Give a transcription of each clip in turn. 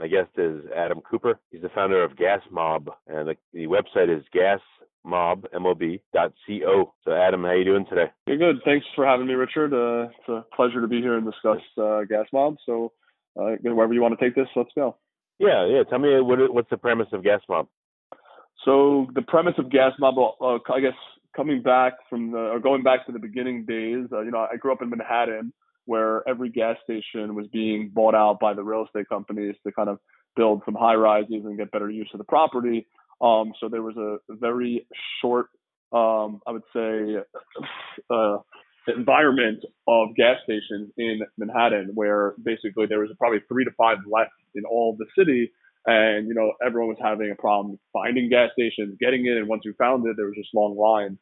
My guest is Adam Cooper. He's the founder of Gas Mob, and the website is gasmob.co. So, Adam, how are you doing today? You're good. Thanks for having me, Richard. It's a pleasure to be here and discuss Gas Mob. So, wherever you want to take this, let's go. Yeah. Tell me, what's the premise of Gas Mob? So, the premise of Gas Mob, coming back from going back to the beginning days. I grew up in Manhattan, where every gas station was being bought out by the real estate companies to kind of build some high rises and get better use of the property. So there was a very short, environment of gas stations in Manhattan, where basically there was probably 3 to 5 left in all of the city. And, everyone was having a problem finding gas stations, getting it. And once we found it, there was just long lines.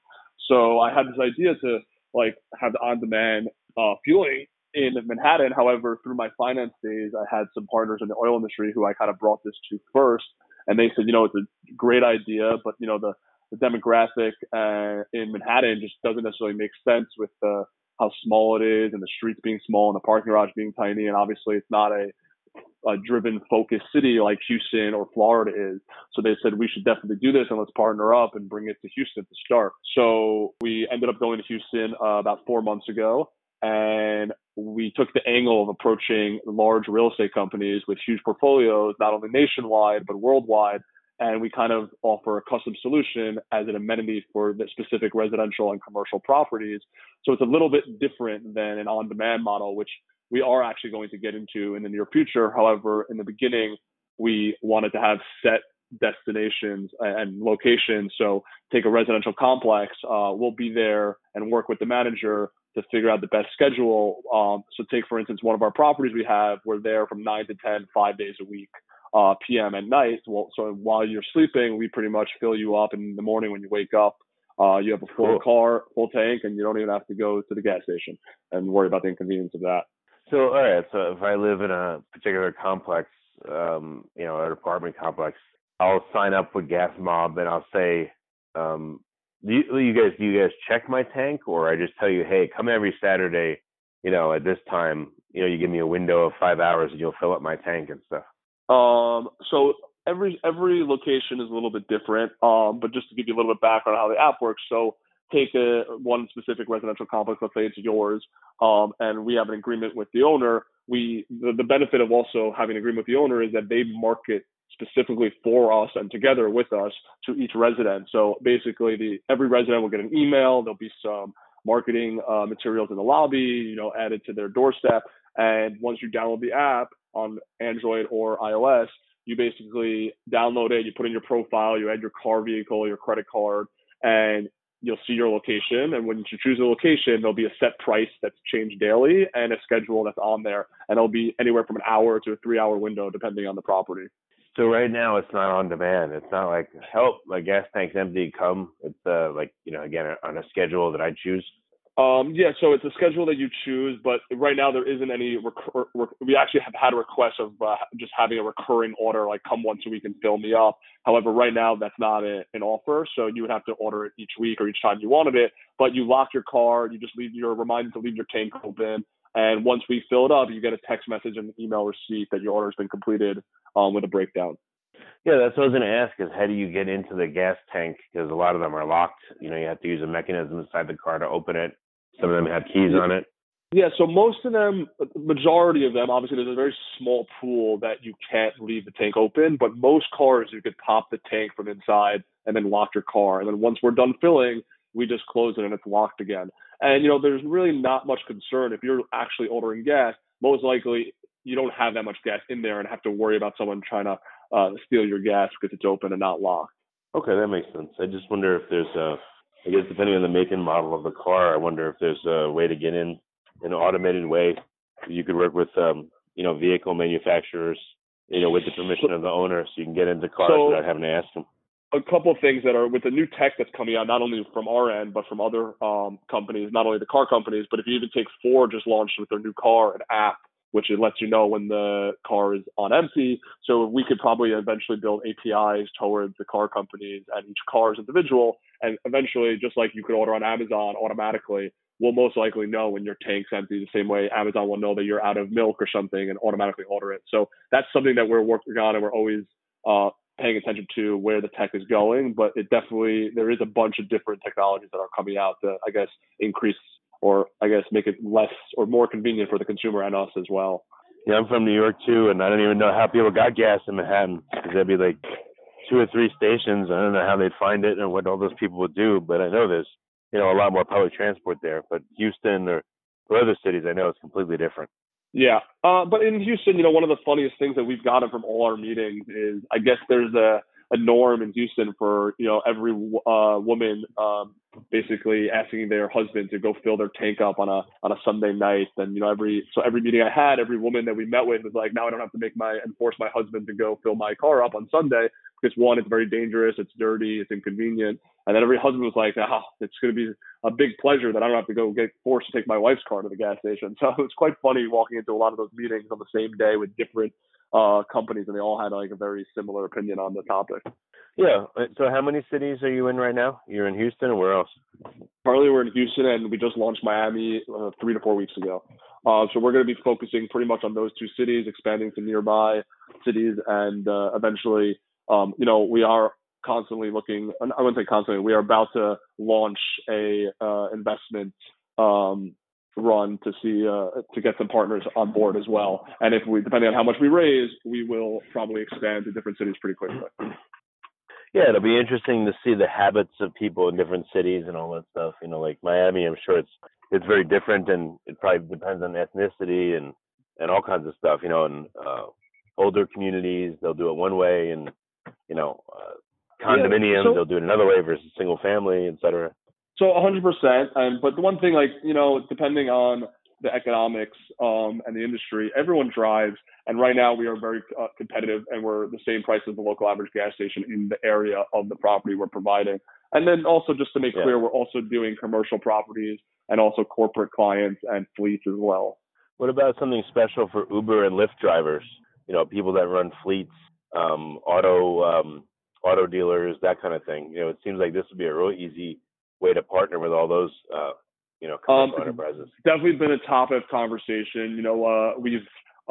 So I had this idea to have the on-demand fueling in Manhattan. However, through my finance days, I had some partners in the oil industry who I kind of brought this to first, and they said, it's a great idea, but the demographic in Manhattan just doesn't necessarily make sense with how small it is, and the streets being small, and the parking garage being tiny, and obviously it's not a driven focused city like Houston or Florida is. So they said we should definitely do this and let's partner up and bring it to Houston to start. So we ended up going to Houston about 4 months ago. And we took the angle of approaching large real estate companies with huge portfolios, not only nationwide, but worldwide. And we kind of offer a custom solution as an amenity for the specific residential and commercial properties. So it's a little bit different than an on-demand model, which we are actually going to get into in the near future. However, in the beginning, we wanted to have set destinations and locations. So take a residential complex, we'll be there and work with the manager to figure out the best schedule. So take, for instance, one of our properties we have, we're there from 9 to 10, 5 days a week, PM at night. Well, so while you're sleeping, we pretty much fill you up. And in the morning when you wake up, you have a full car, full tank, and you don't even have to go to the gas station and worry about the inconvenience of that. So, all right. So if I live in a particular complex, an apartment complex, I'll sign up with Gas Mob and I'll say, do you guys check my tank, or I just tell you, hey, come every Saturday, at this time, you give me a window of 5 hours and you'll fill up my tank and stuff? So every location is a little bit different. But just to give you a little bit of background on how the app works. So take one specific residential complex, let's say it's yours. And we have an agreement with the owner. The benefit of also having an agreement with the owner is that they market specifically for us and together with us to each resident. So basically every resident will get an email. There'll be some marketing materials in the lobby, added to their doorstep. And once you download the app on Android or iOS, you basically download it, you put in your profile, you add your car vehicle, your credit card, and you'll see your location. And when you choose a location, there'll be a set price that's changed daily and a schedule that's on there. And it'll be anywhere from an hour to a 3-hour window, depending on the property. So right now it's not on demand. It's not like, help, my gas tank's empty, come. It's again, on a schedule that I choose. So it's a schedule that you choose, but right now there isn't any. We actually have had a request of just having a recurring order, like come once a week and fill me up. However, right now that's not an offer, so you would have to order it each week or each time you wanted it. But you lock your car, you just leave. You're reminded to leave your tank open. And once we fill it up, you get a text message and an email receipt that your order has been completed with a breakdown. Yeah, that's what I was going to ask is how do you get into the gas tank? Because a lot of them are locked. You have to use a mechanism inside the car to open it. Some of them have keys on it. Yeah, so majority of them, obviously there's a very small pool that you can't leave the tank open. But most cars, you could pop the tank from inside and then lock your car. And then once we're done filling, we just close it and it's locked again. And, there's really not much concern. If you're actually ordering gas, most likely you don't have that much gas in there and have to worry about someone trying to steal your gas because it's open and not locked. Okay, that makes sense. I just wonder if there's depending on the make and model of the car, I wonder if there's a way to get in an automated way. You could work with, vehicle manufacturers you know, with the permission of the owner, so you can get into cars without having to ask them. A couple of things that are with the new tech that's coming out, not only from our end, but from other companies, not only the car companies, but if you even take Ford just launched with their new car, an app, which it lets you know when the car is on empty. So we could probably eventually build APIs towards the car companies and each car is individual. And eventually, just like you could order on Amazon automatically, we'll most likely know when your tank's empty, the same way Amazon will know that you're out of milk or something and automatically order it. So that's something that we're working on and we're always paying attention to where the tech is going. But it definitely, there is a bunch of different technologies that are coming out that I guess increase or I guess make it less or more convenient for the consumer and us as well. Yeah, I'm from New York too, and I don't even know how people got gas in Manhattan, because there'd be like 2 or 3 stations. I don't know how they'd find it and what all those people would do, but I know there's, you know, a lot more public transport there. But Houston or other cities, I know it's completely different. Yeah, but in Houston, you know, one of the funniest things that we've gotten from all our meetings is, I guess there's a norm in Houston for, you know, every woman basically asking their husband to go fill their tank up on a Sunday night. And, you know, every meeting I had, every woman that we met with was like, now I don't have to force my husband to go fill my car up on Sunday, because one, it's very dangerous, it's dirty, it's inconvenient. And then every husband was like, it's going to be a big pleasure that I don't have to go get forced to take my wife's car to the gas station. So it's quite funny walking into a lot of those meetings on the same day with different companies, and they all had like a very similar opinion on the topic. Yeah. So how many cities are you in right now? You're in Houston, or where else? Currently, we're in Houston, and we just launched Miami 3 to 4 weeks ago. So we're going to be focusing pretty much on those 2 cities, expanding to nearby cities, and eventually, you know, we are constantly looking. I wouldn't say constantly. We are about to launch a investment run to see to get some partners on board as well. And if we, depending on how much we raise, we will probably expand to different cities pretty quickly. Yeah, it'll be interesting to see the habits of people in different cities and all that stuff. You know, like Miami, I'm sure it's very different, and it probably depends on ethnicity and all kinds of stuff. You know, and older communities, they'll do it one way, and you know, condominiums, they'll do it another way versus single family, et cetera. So 100%. But the one thing, like, you know, depending on the economics and the industry, everyone drives. And right now we are very competitive, and we're the same price as the local average gas station in the area of the property we're providing. And then also, just to make clear, we're also doing commercial properties and also corporate clients and fleets as well. What about something special for Uber and Lyft drivers? You know, people that run fleets, auto dealers, that kind of thing. You know, it seems like this would be a real easy way to partner with all those, you know, commercial enterprises. Definitely been a topic of conversation. You know,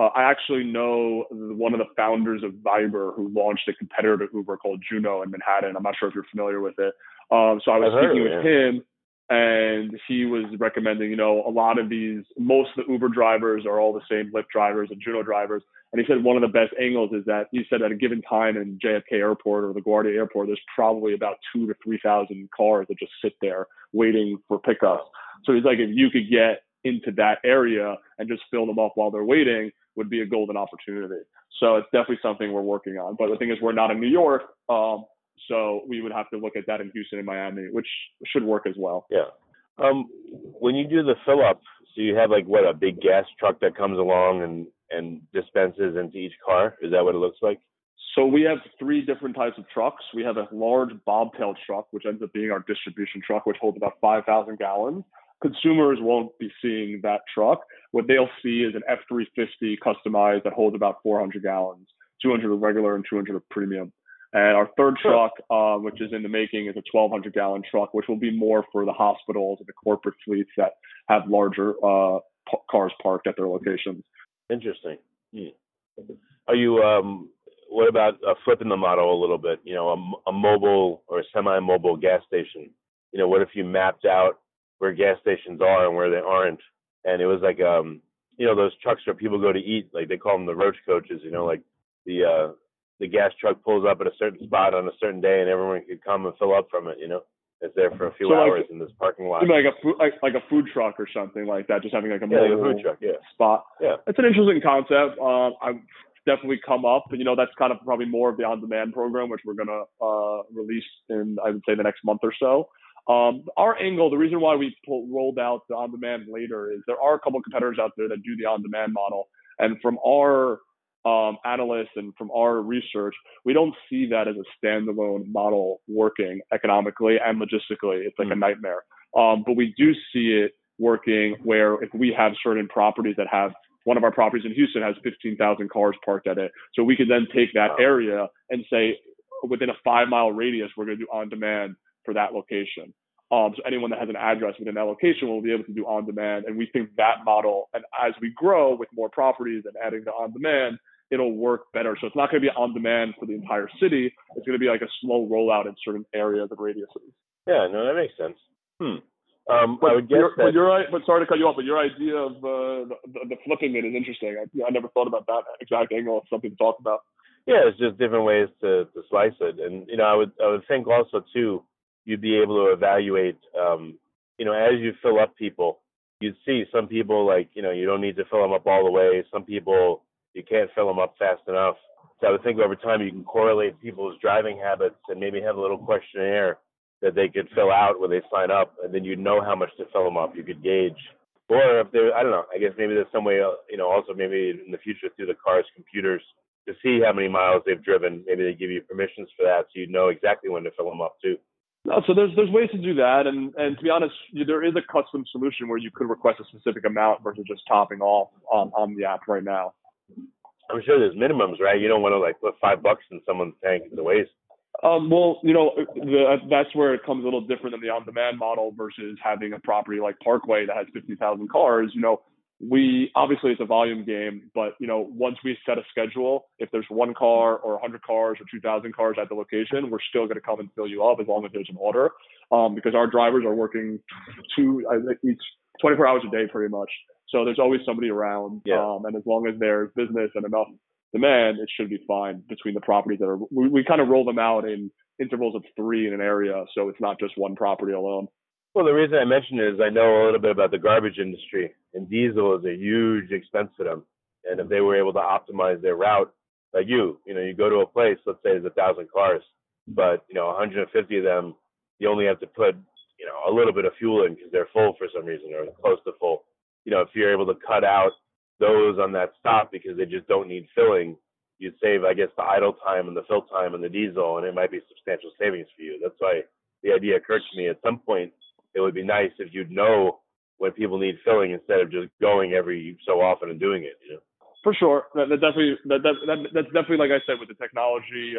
I actually know one of the founders of Viber, who launched a competitor to Uber called Juno in Manhattan. I'm not sure if you're familiar with it. So I was speaking with him, and he was recommending, you know, a lot of these, most of the Uber drivers are all the same Lyft drivers and Juno drivers. And he said one of the best angles is that he said at a given time in JFK airport or the Guardia airport, there's probably about 2,000 to 3,000 cars that just sit there waiting for pickup. So he's like, if you could get into that area and just fill them up while they're waiting, would be a golden opportunity. So it's definitely something we're working on. But the thing is, we're not in New York. So we would have to look at that in Houston and Miami, which should work as well. Yeah. When you do the fill up, so you have like a big gas truck that comes along and dispenses into each car? Is that what it looks like? So we have 3 different types of trucks. We have a large bobtail truck, which ends up being our distribution truck, which holds about 5,000 gallons. Consumers won't be seeing that truck. What they'll see is an F-350 customized that holds about 400 gallons, 200 of regular and 200 of premium. And our 3rd truck, which is in the making, is a 1,200-gallon truck, which will be more for the hospitals and the corporate fleets that have larger cars parked at their locations. Interesting. Are you? What about flipping the model a little bit? You know, a mobile or semi-mobile gas station. You know, what if you mapped out where gas stations are and where they aren't, and it was like, you know, those trucks where people go to eat, like they call them the roach coaches. You know, like the gas truck pulls up at a certain spot on a certain day, and everyone could come and fill up from it. You know, it's there for a few hours in this parking lot. Like a food truck or something like that, just having like a mobile food truck spot. Yeah, it's an interesting concept. I've definitely come up, but you know, that's kind of probably more of the on-demand program, which we're gonna release in, I would say, the next month or so. Our angle, the reason why we rolled out the on-demand later, is there are a couple of competitors out there that do the on-demand model, and from our analysts and from our research, we don't see that as a standalone model working economically and logistically. It's like a nightmare. But we do see it working where if we have certain properties that have, one of our properties in Houston has 15,000 cars parked at it. So we could then take that area and say, within a 5-mile radius, we're going to do on demand for that location. So anyone that has an address within that location will be able to do on demand. And we think that model, and as we grow with more properties and adding the on demand, it'll work better. So it's not going to be on demand for the entire city. It's going to be like a slow rollout in certain areas and radiuses. Yeah, no, that makes sense. But I would guess that... But sorry to cut you off, but your idea of the flipping it is interesting. I never thought about that exact angle. It's something to talk about. Yeah, it's just different ways to slice it. And, you know, I would think also, too, you'd be able to evaluate, you know, as you fill up people, you'd see some people like, you know, you don't need to fill them up all the way. Some people, you can't fill them up fast enough. So I would think over time you can correlate people's driving habits and maybe have a little questionnaire that they could fill out when they sign up, and then you'd know how much to fill them up. You could gauge. Or if there, I don't know, I guess maybe there's some way, you know, also maybe in the future through the car's computers to see how many miles they've driven. Maybe they give you permissions for that so you know exactly when to fill them up too. No, so there's ways to do that, and to be honest, there is a custom solution where you could request a specific amount versus just topping off on the app right now. I'm sure there's minimums, right? You don't want to like put $5 in someone's tank as a waste. Well, you know, that's where it comes a little different than the on-demand model versus having a property like Parkway that has 50,000 cars. You know, we obviously it's a volume game, but you know, once we set a schedule, if there's one car or 100 cars or 2,000 cars at the location, we're still going to come and fill you up as long as there's an order, because our drivers are working each 24 hours a day pretty much. So there's always somebody around, and as long as there's business and enough demand, it should be fine between the properties that are. We kind of roll them out in intervals of 3 in an area, so it's not just one property alone. Well, the reason I mentioned it is I know a little bit about the garbage industry, and diesel is a huge expense for them. And if they were able to optimize their route, like you know, you go to a place, let's say there's 1,000 cars, but, you know, 150 of them, you only have to put, you know, a little bit of fuel in because they're full for some reason or close to full. You know, if you're able to cut out those on that stop because they just don't need filling, you save, I guess, the idle time and the fill time and the diesel, and it might be substantial savings for you. That's why the idea occurred to me at some point. It would be nice if you'd know when people need filling instead of just going every so often and doing it, you know? For sure. That's definitely, like I said, with the technology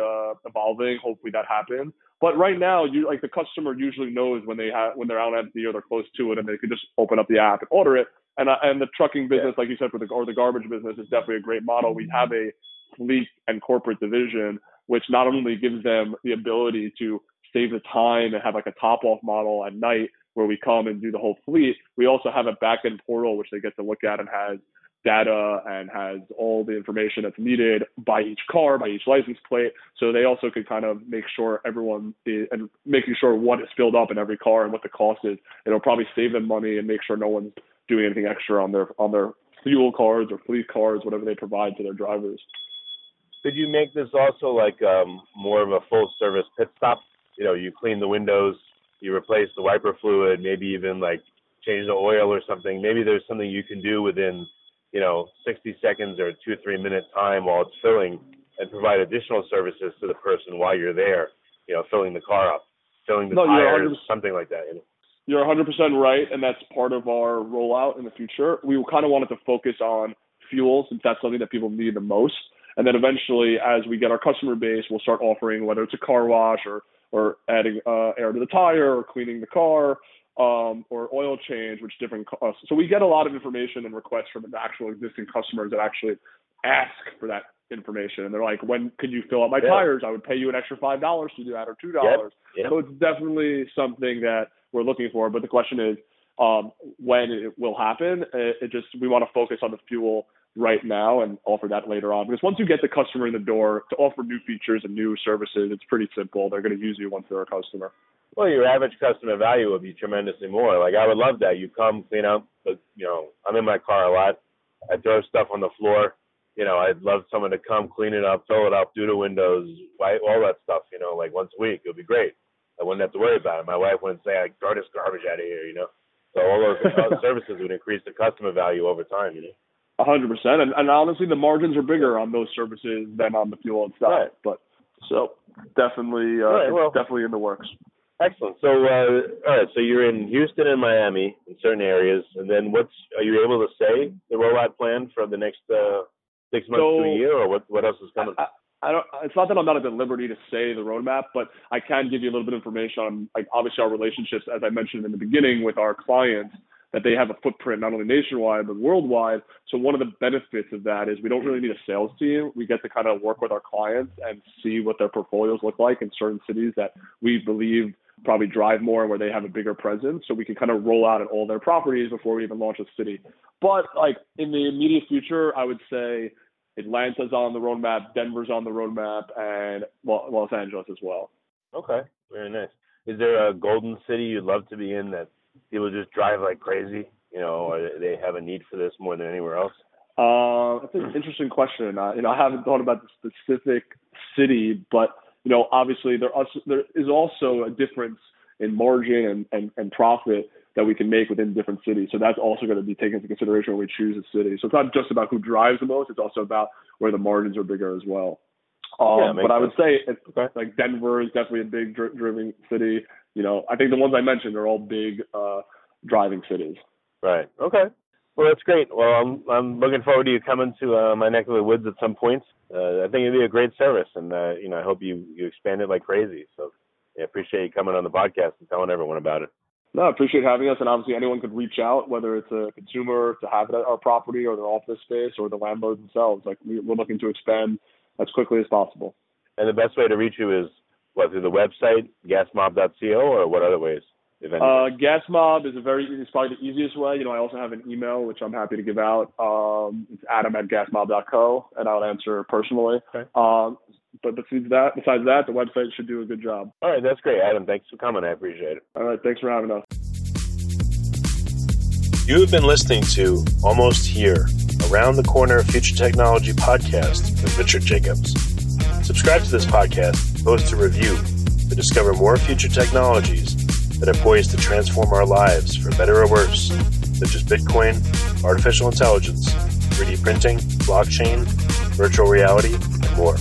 evolving, hopefully that happens. But right now, the customer usually knows when they're out empty or they're close to it, and they can just open up the app and order it. And the trucking business, like you said, or the garbage business is definitely a great model. We have a fleet and corporate division, which not only gives them the ability to save the time and have like a top-off model at night where we come and do the whole fleet, we also have a back-end portal which they get to look at and has data and has all the information that's needed by each car, by each license plate. So they also could kind of make sure everyone is, and making sure what is filled up in every car and what the cost is. It'll probably save them money and make sure no one's doing anything extra on their fuel cards or fleet cards, whatever they provide to their drivers. Could you make this also like more of a full-service pit stop? You know, you clean the windows, you replace the wiper fluid, maybe even like change the oil or something. Maybe there's something you can do within, you know, 60 seconds or 2-3 minute time while it's filling, and provide additional services to the person while you're there, you know, filling the car up, filling the tires, something like that. You know? You're 100% right, and that's part of our rollout in the future. We kind of wanted to focus on fuel since that's something that people need the most. And then eventually, as we get our customer base, we'll start offering, whether it's a car wash or adding air to the tire or cleaning the car or oil change, which different costs. So we get a lot of information and requests from the actual existing customers that actually ask for that information. And they're like, when could you fill up my tires? I would pay you an extra $5 to do that or $2. Yep. So it's definitely something that we're looking for. But the question is when it will happen. We want to focus on the fuel right now and offer that later on, because once you get the customer in the door, to offer new features and new services, it's pretty simple. They're going to use you once they're a customer. Well, your average customer value would be tremendously more. Like, I would love that. You come clean up, but you know, I'm in my car a lot. I throw stuff on the floor. You know, I'd love someone to come clean it up, fill it up, do the windows, wipe, all that stuff, you know, like once a week. It would be great. I wouldn't have to worry about it. My wife wouldn't say, I throw this garbage out of here, you know. So all those services would increase the customer value over time, you know. 100%. And honestly, the margins are bigger on those services than on the fuel and stuff. Right. But so definitely, right, well, it's definitely in the works. Excellent. So, all right. So you're in Houston and Miami in certain areas, and then are you able to say the rollout plan for the next 6 months to a year, or what else is coming? I don't. It's not that I'm not at the liberty to say the roadmap, but I can give you a little bit of information on, like, obviously our relationships, as I mentioned in the beginning, with our clients, that they have a footprint not only nationwide but worldwide. So one of the benefits of that is we don't really need a sales team. We get to kind of work with our clients and see what their portfolios look like in certain cities that we believe probably drive more and where they have a bigger presence, so we can kind of roll out at all their properties before we even launch a city. But like in the immediate future, I would say Atlanta's on the roadmap, Denver's on the roadmap, and Los Angeles as well. Okay, very nice. Is there a golden city you'd love to be in that people just drive like crazy, you know, or they have a need for this more than anywhere else? That's an interesting question. I haven't thought about the specific city, but you know, obviously there is also a difference in margin and profit that we can make within different cities. So that's also going to be taken into consideration when we choose a city. So it's not just about who drives the most, it's also about where the margins are bigger as well. But I would say like Denver is definitely a big driving city. You know, I think the ones I mentioned are all big driving cities. Right. Okay. Well, that's great. Well, I'm looking forward to you coming to my neck of the woods at some point. I think it'd be a great service, and you know, I hope you expand it like crazy. So, I appreciate you coming on the podcast and telling everyone about it. No, I appreciate having us, and obviously, anyone could reach out, whether it's a consumer to have it at our property, or their office space, or the landlords themselves. Like we're looking to expand as quickly as possible. And the best way to reach you is what, through the website gasmob.co, or what other ways? Gas Mob is it's probably the easiest way. You know, I also have an email, which I'm happy to give out. It's adam@gasmob.co, and I'll answer personally. Okay. But besides that, the website should do a good job. All right. That's great, Adam. Thanks for coming. I appreciate it. All right. Thanks for having us. You have been listening to Almost Here, Around the Corner Future Technology Podcast with Richard Jacobs. Subscribe to this podcast, post a review, to discover more future technologies that are poised to transform our lives for better or worse, such as Bitcoin, artificial intelligence, 3D printing, blockchain, virtual reality, and more.